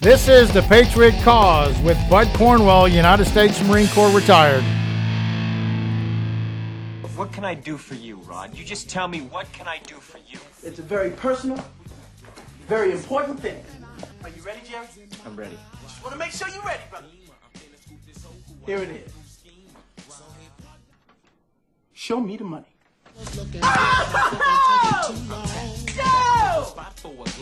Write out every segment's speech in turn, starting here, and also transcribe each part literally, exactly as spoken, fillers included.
This is The Patriot Cause with Bud Cornwell, United States Marine Corps retired. What can I do for you, Rod? You just tell me, what can I do for you? It's a very personal, very important thing. Are you ready, Jerry? I'm ready. Just want to make sure you're ready, brother. Here it is. Show me the money. Oh! No! Hey! Hey! Money!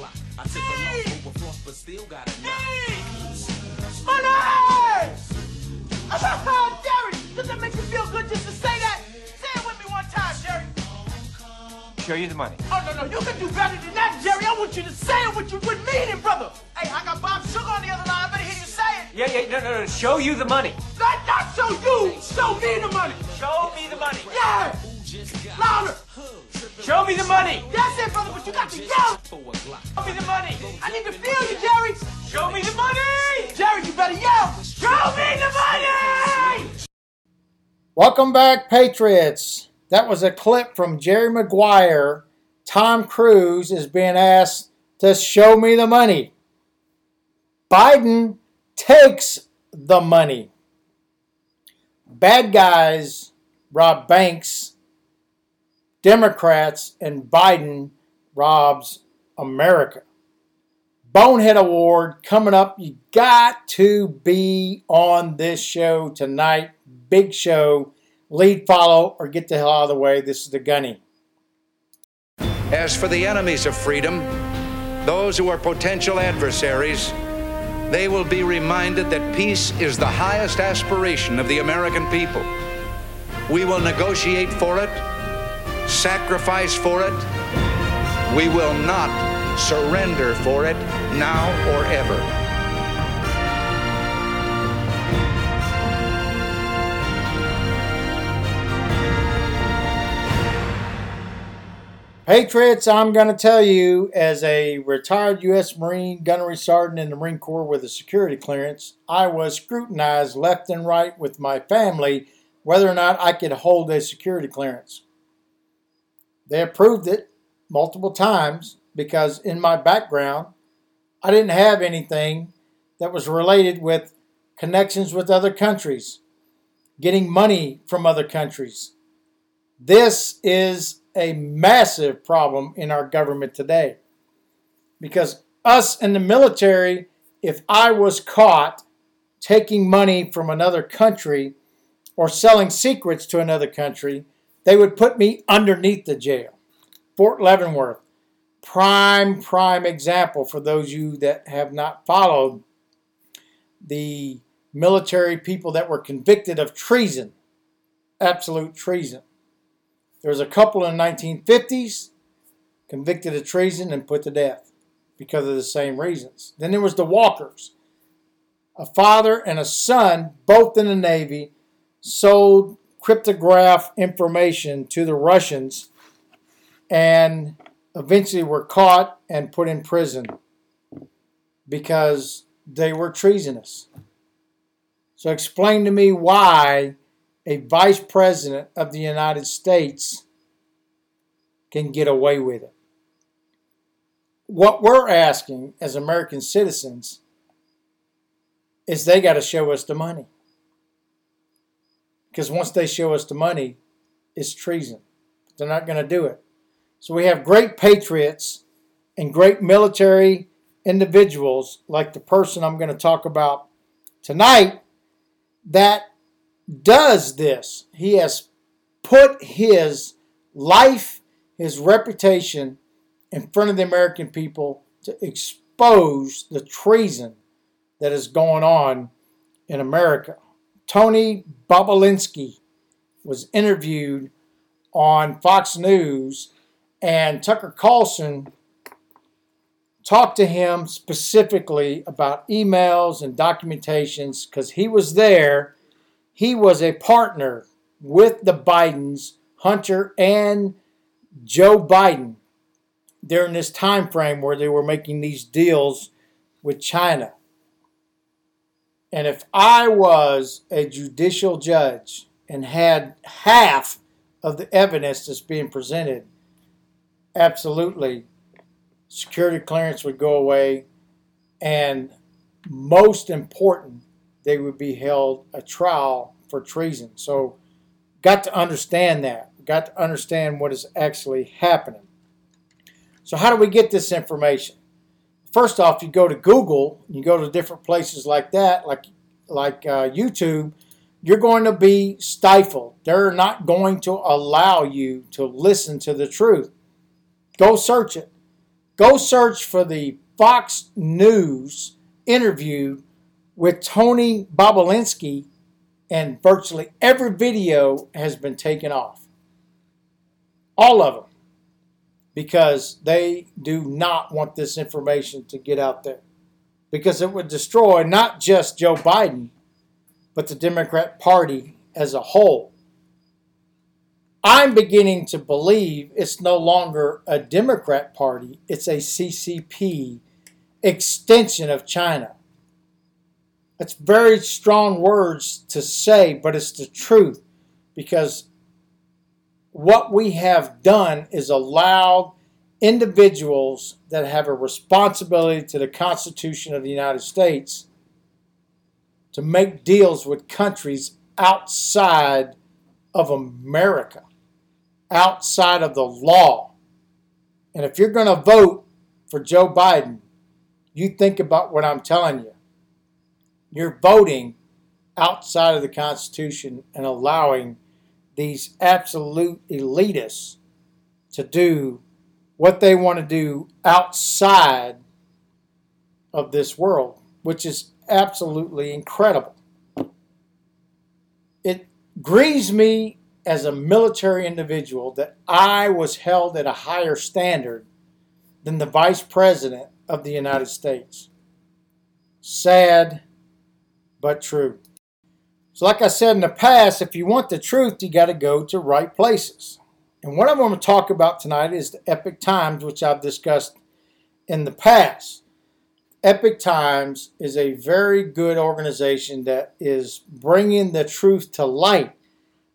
Oh, Jerry! Does that make you feel good just to say that? Say it with me one time, Jerry. Show you the money. Oh, no, no, you can do better than that, Jerry. I want you to say it with you with meaning, brother. Hey, I got Bob Sugar on the other line. I better hear you say it. Yeah, yeah, no, no, no. Show you the money. Not, not show you. Show me the money. Show me the money. Yeah. Louder! Show me the money! That's it, brother, but you got to yell! Show me the money! I need to feel you, Jerry! Show me the money! Jerry, you better yell! Show me the money! Welcome back, Patriots. That was a clip from Jerry Maguire. Tom Cruise is being asked to show me the money. Biden takes the money. Bad guys rob banks. Democrats and Biden robs America. Bonehead Award coming up. You got to be on this show tonight. Big show. Lead, follow, or get the hell out of the way. This is The Gunny. As for the enemies of freedom, those who are potential adversaries, they will be reminded that peace is the highest aspiration of the American people. We will negotiate for it. Sacrifice for it. We will not surrender for it now or ever. Patriots, I'm going to tell you, as a retired U S Marine gunnery sergeant in the Marine Corps with a security clearance, I was scrutinized left and right with my family whether or not I could hold a security clearance. They approved it multiple times because in my background, I didn't have anything that was related with connections with other countries, getting money from other countries. This is a massive problem in our government today. Because us in the military, if I was caught taking money from another country or selling secrets to another country, they would put me underneath the jail. Fort Leavenworth, prime, prime example for those of you that have not followed the military people that were convicted of treason, absolute treason. There was a couple in the nineteen fifties convicted of treason and put to death because of the same reasons. Then there was the Walkers, a father and a son, both in the Navy, sold cryptograph information to the Russians and eventually were caught and put in prison because they were treasonous. So explain to me why a vice president of the United States can get away with it. What we're asking as American citizens is they got to show us the money. Because once they show us the money, it's treason. They're not going to do it. So we have great patriots and great military individuals, like the person I'm going to talk about tonight, that does this. He has put his life, his reputation in front of the American people to expose the treason that is going on in America. Tony Bobulinski was interviewed on Fox News, and Tucker Carlson talked to him specifically about emails and documentations because he was there. He was a partner with the Bidens, Hunter and Joe Biden, during this time frame where they were making these deals with China. And if I was a judicial judge and had half of the evidence that's being presented, absolutely security clearance would go away, and most important, they would be held a trial for treason. So got to understand that. Got to understand what is actually happening. So how do we get this information? First off, you go to Google, you go to different places like that, like like uh, YouTube, you're going to be stifled. They're not going to allow you to listen to the truth. Go search it. Go search for the Fox News interview with Tony Bobulinski, and virtually every video has been taken off. All of them. Because they do not want this information to get out there. Because it would destroy not just Joe Biden, but the Democrat Party as a whole. I'm beginning to believe it's no longer a Democrat Party. It's a C C P extension of China. That's very strong words to say, but it's the truth. Because what we have done is allowed individuals that have a responsibility to the Constitution of the United States to make deals with countries outside of America, outside of the law. And if you're going to vote for Joe Biden, you think about what I'm telling you. You're voting outside of the Constitution and allowing these absolute elitists to do what they want to do outside of this world, which is absolutely incredible. It grieves me as a military individual that I was held at a higher standard than the Vice President of the United States. Sad, but true. So like I said in the past, if you want the truth, you got to go to right places. And what I'm going to talk about tonight is the Epoch Times, which I've discussed in the past. Epoch Times is a very good organization that is bringing the truth to light.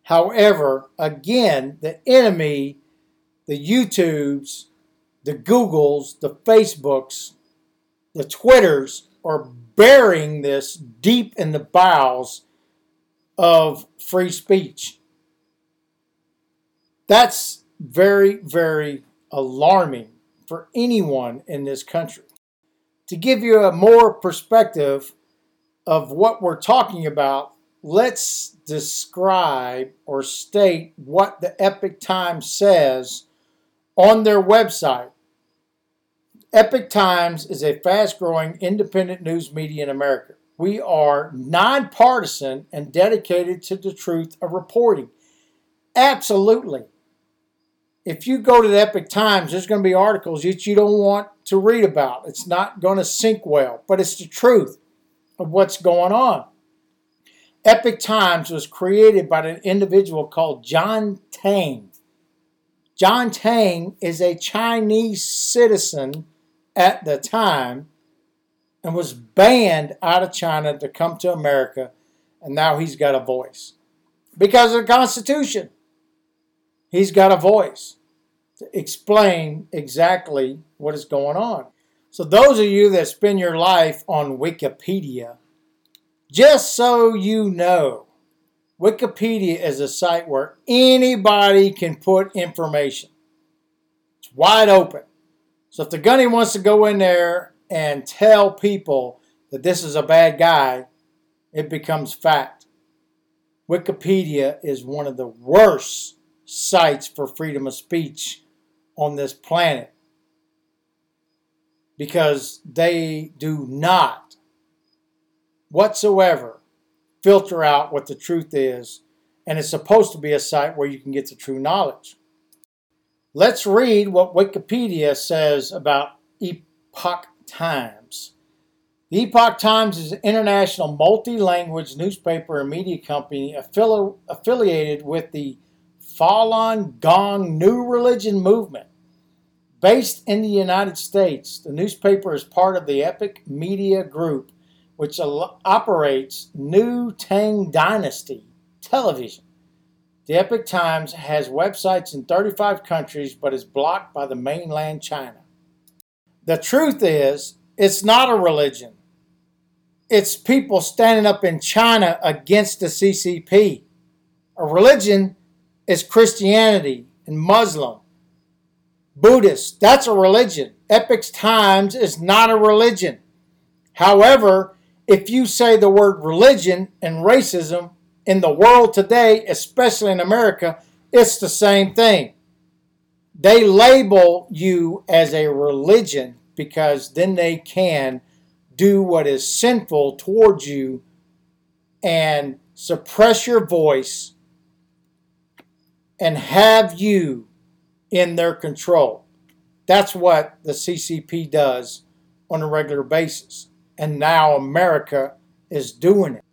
However, again, the enemy, the YouTubes, the Googles, the Facebooks, the Twitters are burying this deep in the bowels of free speech. That's very, very alarming for anyone in this country. To give you a more perspective of what we're talking about, let's describe or state what the Epoch Times says on their website. Epoch Times is a fast-growing independent news media in America. We are nonpartisan and dedicated to the truth of reporting. Absolutely. If you go to the Epoch Times, there's going to be articles that you don't want to read about. It's not going to sink well, but it's the truth of what's going on. Epoch Times was created by an individual called John Tang. John Tang is a Chinese citizen at the time and was banned out of China to come to America, and now he's got a voice. Because of the Constitution, he's got a voice to explain exactly what is going on. So those of you that spend your life on Wikipedia, just so you know, Wikipedia is a site where anybody can put information. It's wide open. So if the gunny wants to go in there and tell people that this is a bad guy, it becomes fact. Wikipedia is one of the worst sites for freedom of speech on this planet, because they do not whatsoever filter out what the truth is, and it's supposed to be a site where you can get the true knowledge. Let's read what Wikipedia says about Epoch Times. The Epoch Times is an international multi-language newspaper and media company affili- affiliated with the Falun Gong New Religion Movement. Based in the United States, the newspaper is part of the Epoch Media Group, which al- operates New Tang Dynasty Television, The Epoch Times has websites in thirty-five countries but is blocked by the mainland China. The truth is, it's not a religion. It's people standing up in China against the C C P. A religion is Christianity and Muslim, Buddhist. That's a religion. Epoch Times is not a religion. However, if you say the word religion and racism in the world today, especially in America, it's the same thing. They label you as a religion because then they can do what is sinful towards you and suppress your voice and have you in their control. That's what the C C P does on a regular basis. And now America is doing it.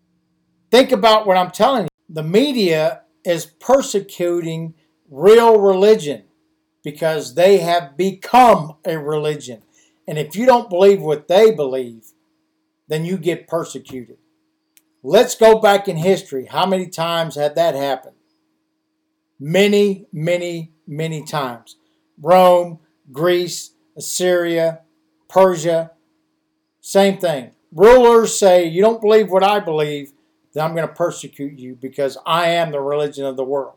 Think about what I'm telling you. The media is persecuting real religion because they have become a religion. And if you don't believe what they believe, then you get persecuted. Let's go back in history. How many times had that happened? Many, many, many times. Rome, Greece, Assyria, Persia, same thing. Rulers say, you don't believe what I believe, then I'm going to persecute you because I am the religion of the world.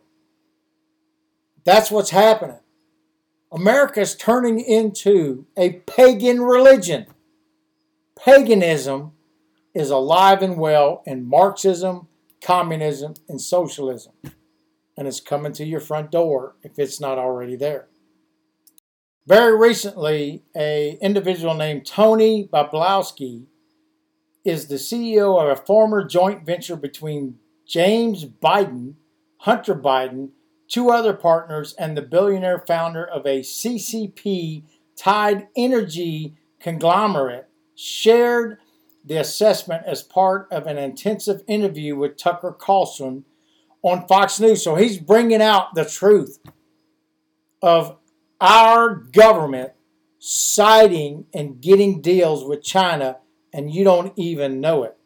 That's what's happening. America is turning into a pagan religion. Paganism is alive and well in Marxism, communism, and socialism. And it's coming to your front door if it's not already there. Very recently, an individual named Tony Bobulinski is the C E O of a former joint venture between James Biden, Hunter Biden, two other partners, and the billionaire founder of a C C P-tied energy conglomerate, shared the assessment as part of an intensive interview with Tucker Carlson on Fox News. So he's bringing out the truth of our government siding and getting deals with China, and you don't even know it.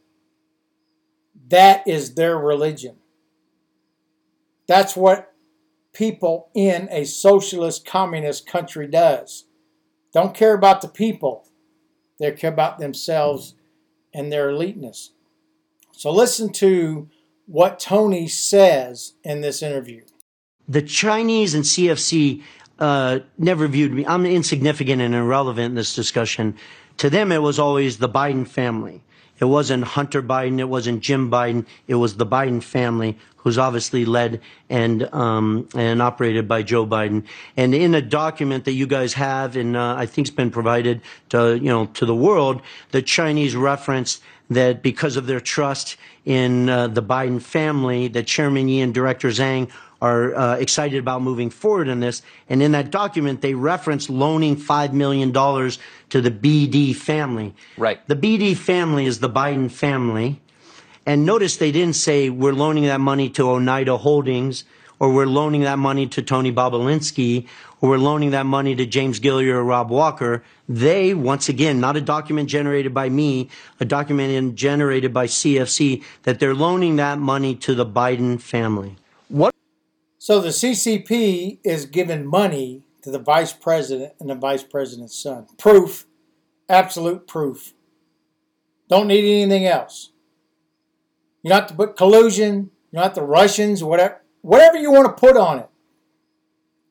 That is their religion. That's what people in a socialist communist country does. Don't care about the people. They care about themselves and their eliteness. So listen to what Tony says in this interview. The Chinese and C F C uh, never viewed me. I'm insignificant and irrelevant in this discussion. To them, it was always the Biden family. It wasn't Hunter Biden. It wasn't Jim Biden. It was the Biden family, who's obviously led and um, and operated by Joe Biden. And in a document that you guys have, and uh, I think's been provided to you know to the world, the Chinese referenced that because of their trust in uh, the Biden family, that Chairman Yi and Director Zhang are uh, excited about moving forward in this. And in that document, they reference loaning five million dollars to the B D family. Right. The B D family is the Biden family. And notice they didn't say we're loaning that money to Oneida Holdings, or we're loaning that money to Tony Bobulinski, or we're loaning that money to James Gillier or Rob Walker. They, once again, not a document generated by me, a document generated by C F C, that they're loaning that money to the Biden family. What? So the C C P is giving money to the vice president and the vice president's son. Proof, absolute proof. Don't need anything else. You don't have to put collusion, you don't have to Russians, whatever. Whatever you want to put on it,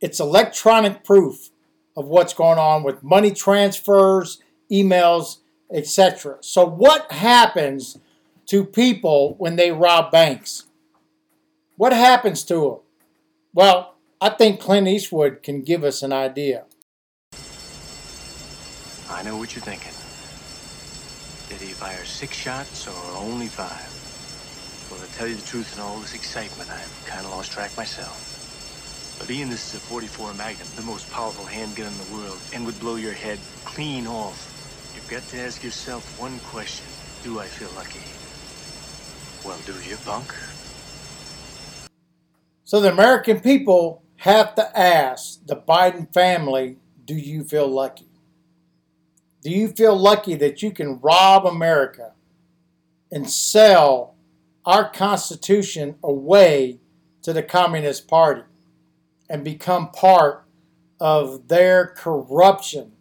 it's electronic proof of what's going on with money transfers, emails, et cetera. So what happens to people when they rob banks? What happens to them? Well, I think Clint Eastwood can give us an idea. I know what you're thinking. Did he fire six shots or only five? Well, to tell you the truth, in all this excitement, I've kind of lost track myself. But Ian, this is a forty-four Magnum, the most powerful handgun in the world, and would blow your head clean off. You've got to ask yourself one question. Do I feel lucky? Well, do you, punk? So the American people have to ask the Biden family, do you feel lucky? Do you feel lucky that you can rob America and sell our Constitution away to the Communist Party and become part of their corruption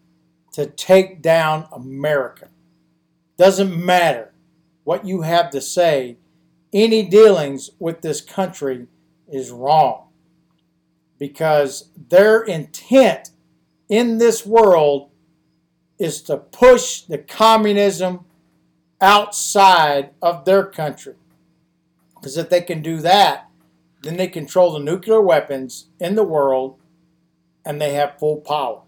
to take down America. Doesn't matter what you have to say, any dealings with this country is wrong, because their intent in this world is to push the communism outside of their country. Because if they can do that, then they control the nuclear weapons in the world and they have full power,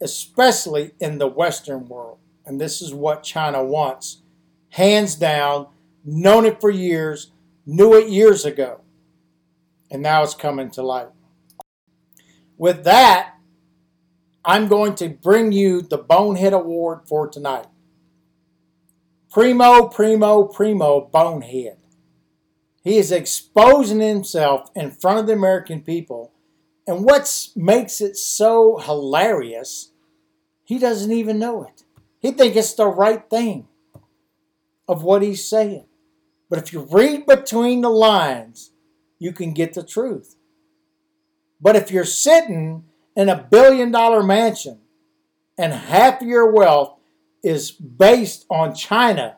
especially in the Western world. And this is what China wants, hands down, known it for years, knew it years ago, and now it's coming to light. With that, I'm going to bring you the Bonehead Award for tonight. Primo, primo, primo Bonehead. He is exposing himself in front of the American people. And what makes it so hilarious, he doesn't even know it. He thinks it's the right thing of what he's saying. But if you read between the lines, you can get the truth. But if you're sitting in a billion dollar mansion and half of your wealth is based on China,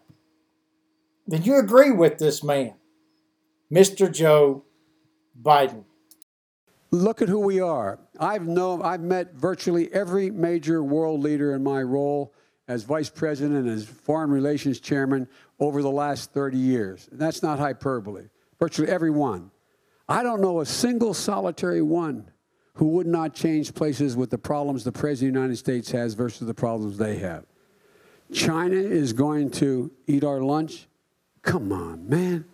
then you agree with this man, Mister Joe Biden. Look at who we are. I've known, I've met virtually every major world leader in my role as vice president and as foreign relations chairman over the last thirty years. And that's not hyperbole. Virtually every one. I don't know a single solitary one who would not change places with the problems the president of the United States has versus the problems they have. China is going to eat our lunch? Come on, man.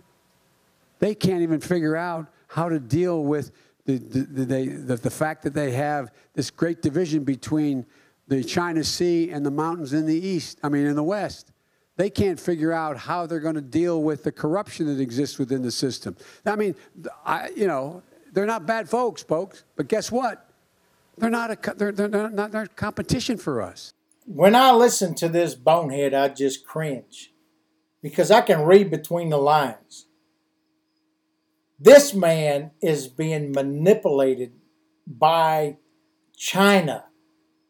They can't even figure out how to deal with the, the, the, they, the, the fact that they have this great division between the China Sea and the mountains in the east, I mean, in the west. They can't figure out how they're going to deal with the corruption that exists within the system. I mean, I, you know, they're not bad folks, folks, but guess what? They're not a, they're, they're not they're competition for us. When I listen to this bonehead, I just cringe, because I can read between the lines. This man is being manipulated by China,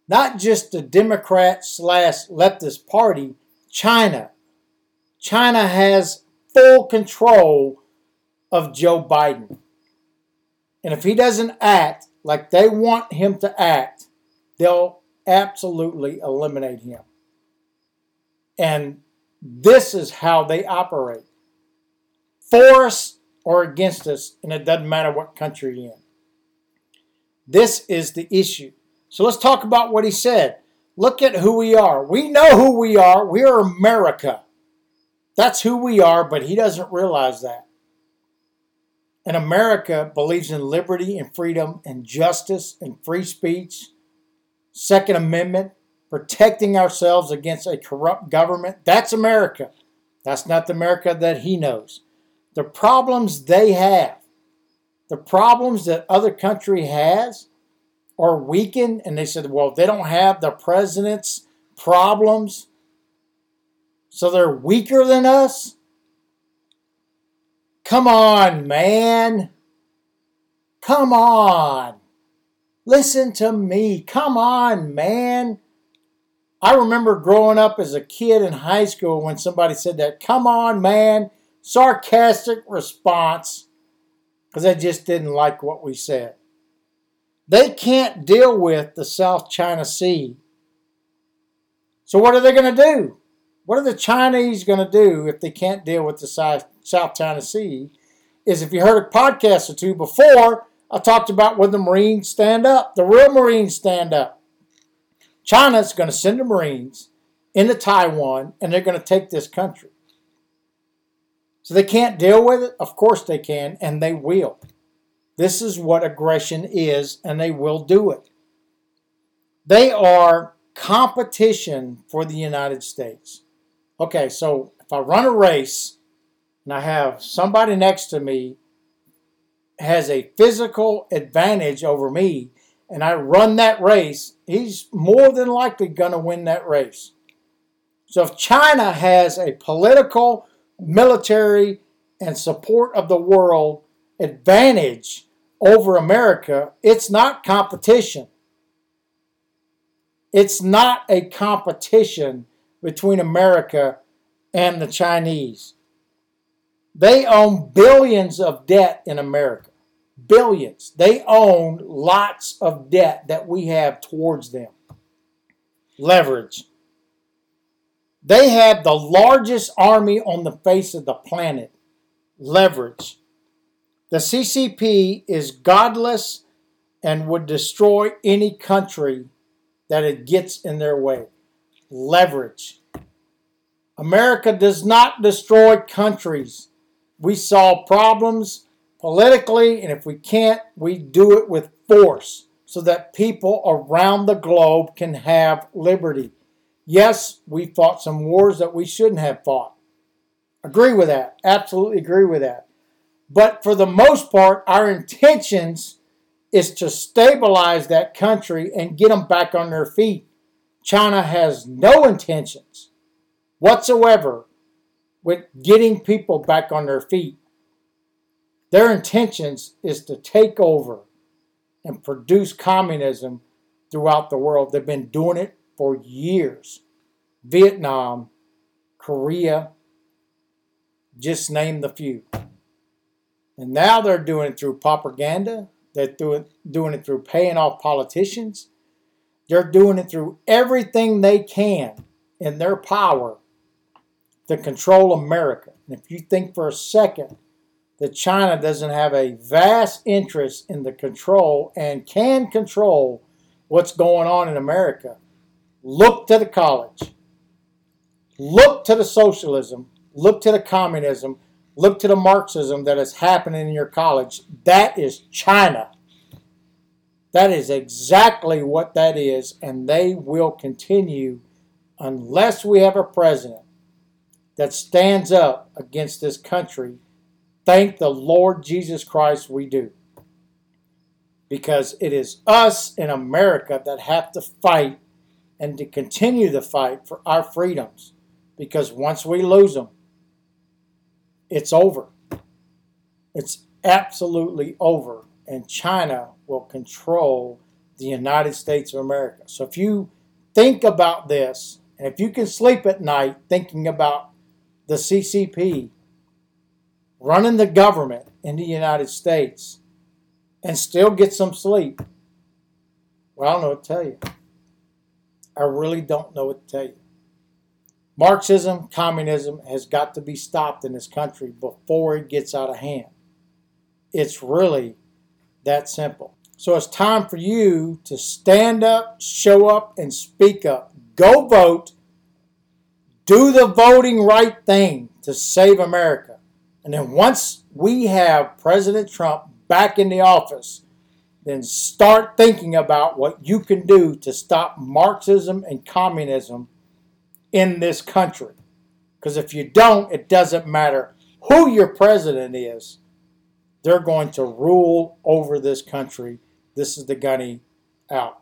not just the Democrat slash leftist party, China. China has full control of Joe Biden. And if he doesn't act like they want him to act, they'll absolutely eliminate him. And this is how they operate. For us, or against us, and it doesn't matter what country you're in. This is the issue. So let's talk about what he said. Look at who we are. We know who we are. We are America. That's who we are, but he doesn't realize that. And America believes in liberty and freedom and justice and free speech, Second Amendment, protecting ourselves against a corrupt government. That's America. That's not the America that he knows. The problems they have, the problems that other country has are weakened. And they said, well, they don't have the president's problems, so they're weaker than us? Come on, man. Come on. Listen to me. Come on, man. I remember growing up as a kid in high school when somebody said that, come on, man. Sarcastic response, because they just didn't like what we said. They can't deal with the South China Sea. So what are they going to do? What are the Chinese going to do if they can't deal with the South China Sea? Is, if you heard a podcast or two before, I talked about when the Marines stand up, the real Marines stand up. China's going to send the Marines into Taiwan, and they're going to take this country. So they can't deal with it? Of course they can, and they will. This is what aggression is, and they will do it. They are competition for the United States. Okay, so if I run a race and I have somebody next to me has a physical advantage over me, and I run that race, he's more than likely going to win that race. So if China has a political, military, and support of the world advantage over America, it's not competition. It's not a competition between America and the Chinese. They own billions of debt in America. Billions. They own lots of debt that we have towards them. Leverage. They have the largest army on the face of the planet. Leverage. The C C P is godless and would destroy any country that it gets in their way. Leverage. America does not destroy countries. We solve problems politically, and if we can't, we do it with force so that people around the globe can have liberty. Yes, we fought some wars that we shouldn't have fought. Agree with that. Absolutely agree with that. But for the most part, our intentions is to stabilize that country and get them back on their feet. China has no intentions whatsoever with getting people back on their feet. Their intentions is to take over and produce communism throughout the world. They've been doing it for years. Vietnam, Korea, just name the few. And now they're doing it through propaganda. They're doing it through paying off politicians. They're doing it through everything they can in their power to control America. And if you think for a second that China doesn't have a vast interest in the control and can control what's going on in America, look to the college. Look to the socialism. Look to the communism. Look to the Marxism that is happening in your college. That is China. That is exactly what that is, and they will continue unless we have a president that stands up against this country. Thank the Lord Jesus Christ we do. Because it is us in America that have to fight and to continue the fight for our freedoms. Because once we lose them, it's over. It's absolutely over. And China will control the United States of America. So if you think about this, and if you can sleep at night thinking about the C C P running the government in the United States and still get some sleep, well, I don't know what to tell you. I really don't know what to tell you. Marxism, communism has got to be stopped in this country before it gets out of hand. It's really that simple. So it's time for you to stand up, show up, and speak up. Go vote. Do the voting right thing to save America. And then once we have President Trump back in the office, then start thinking about what you can do to stop Marxism and communism in this country. Because if you don't, it doesn't matter who your president is, they're going to rule over this country. This is the Gunny out.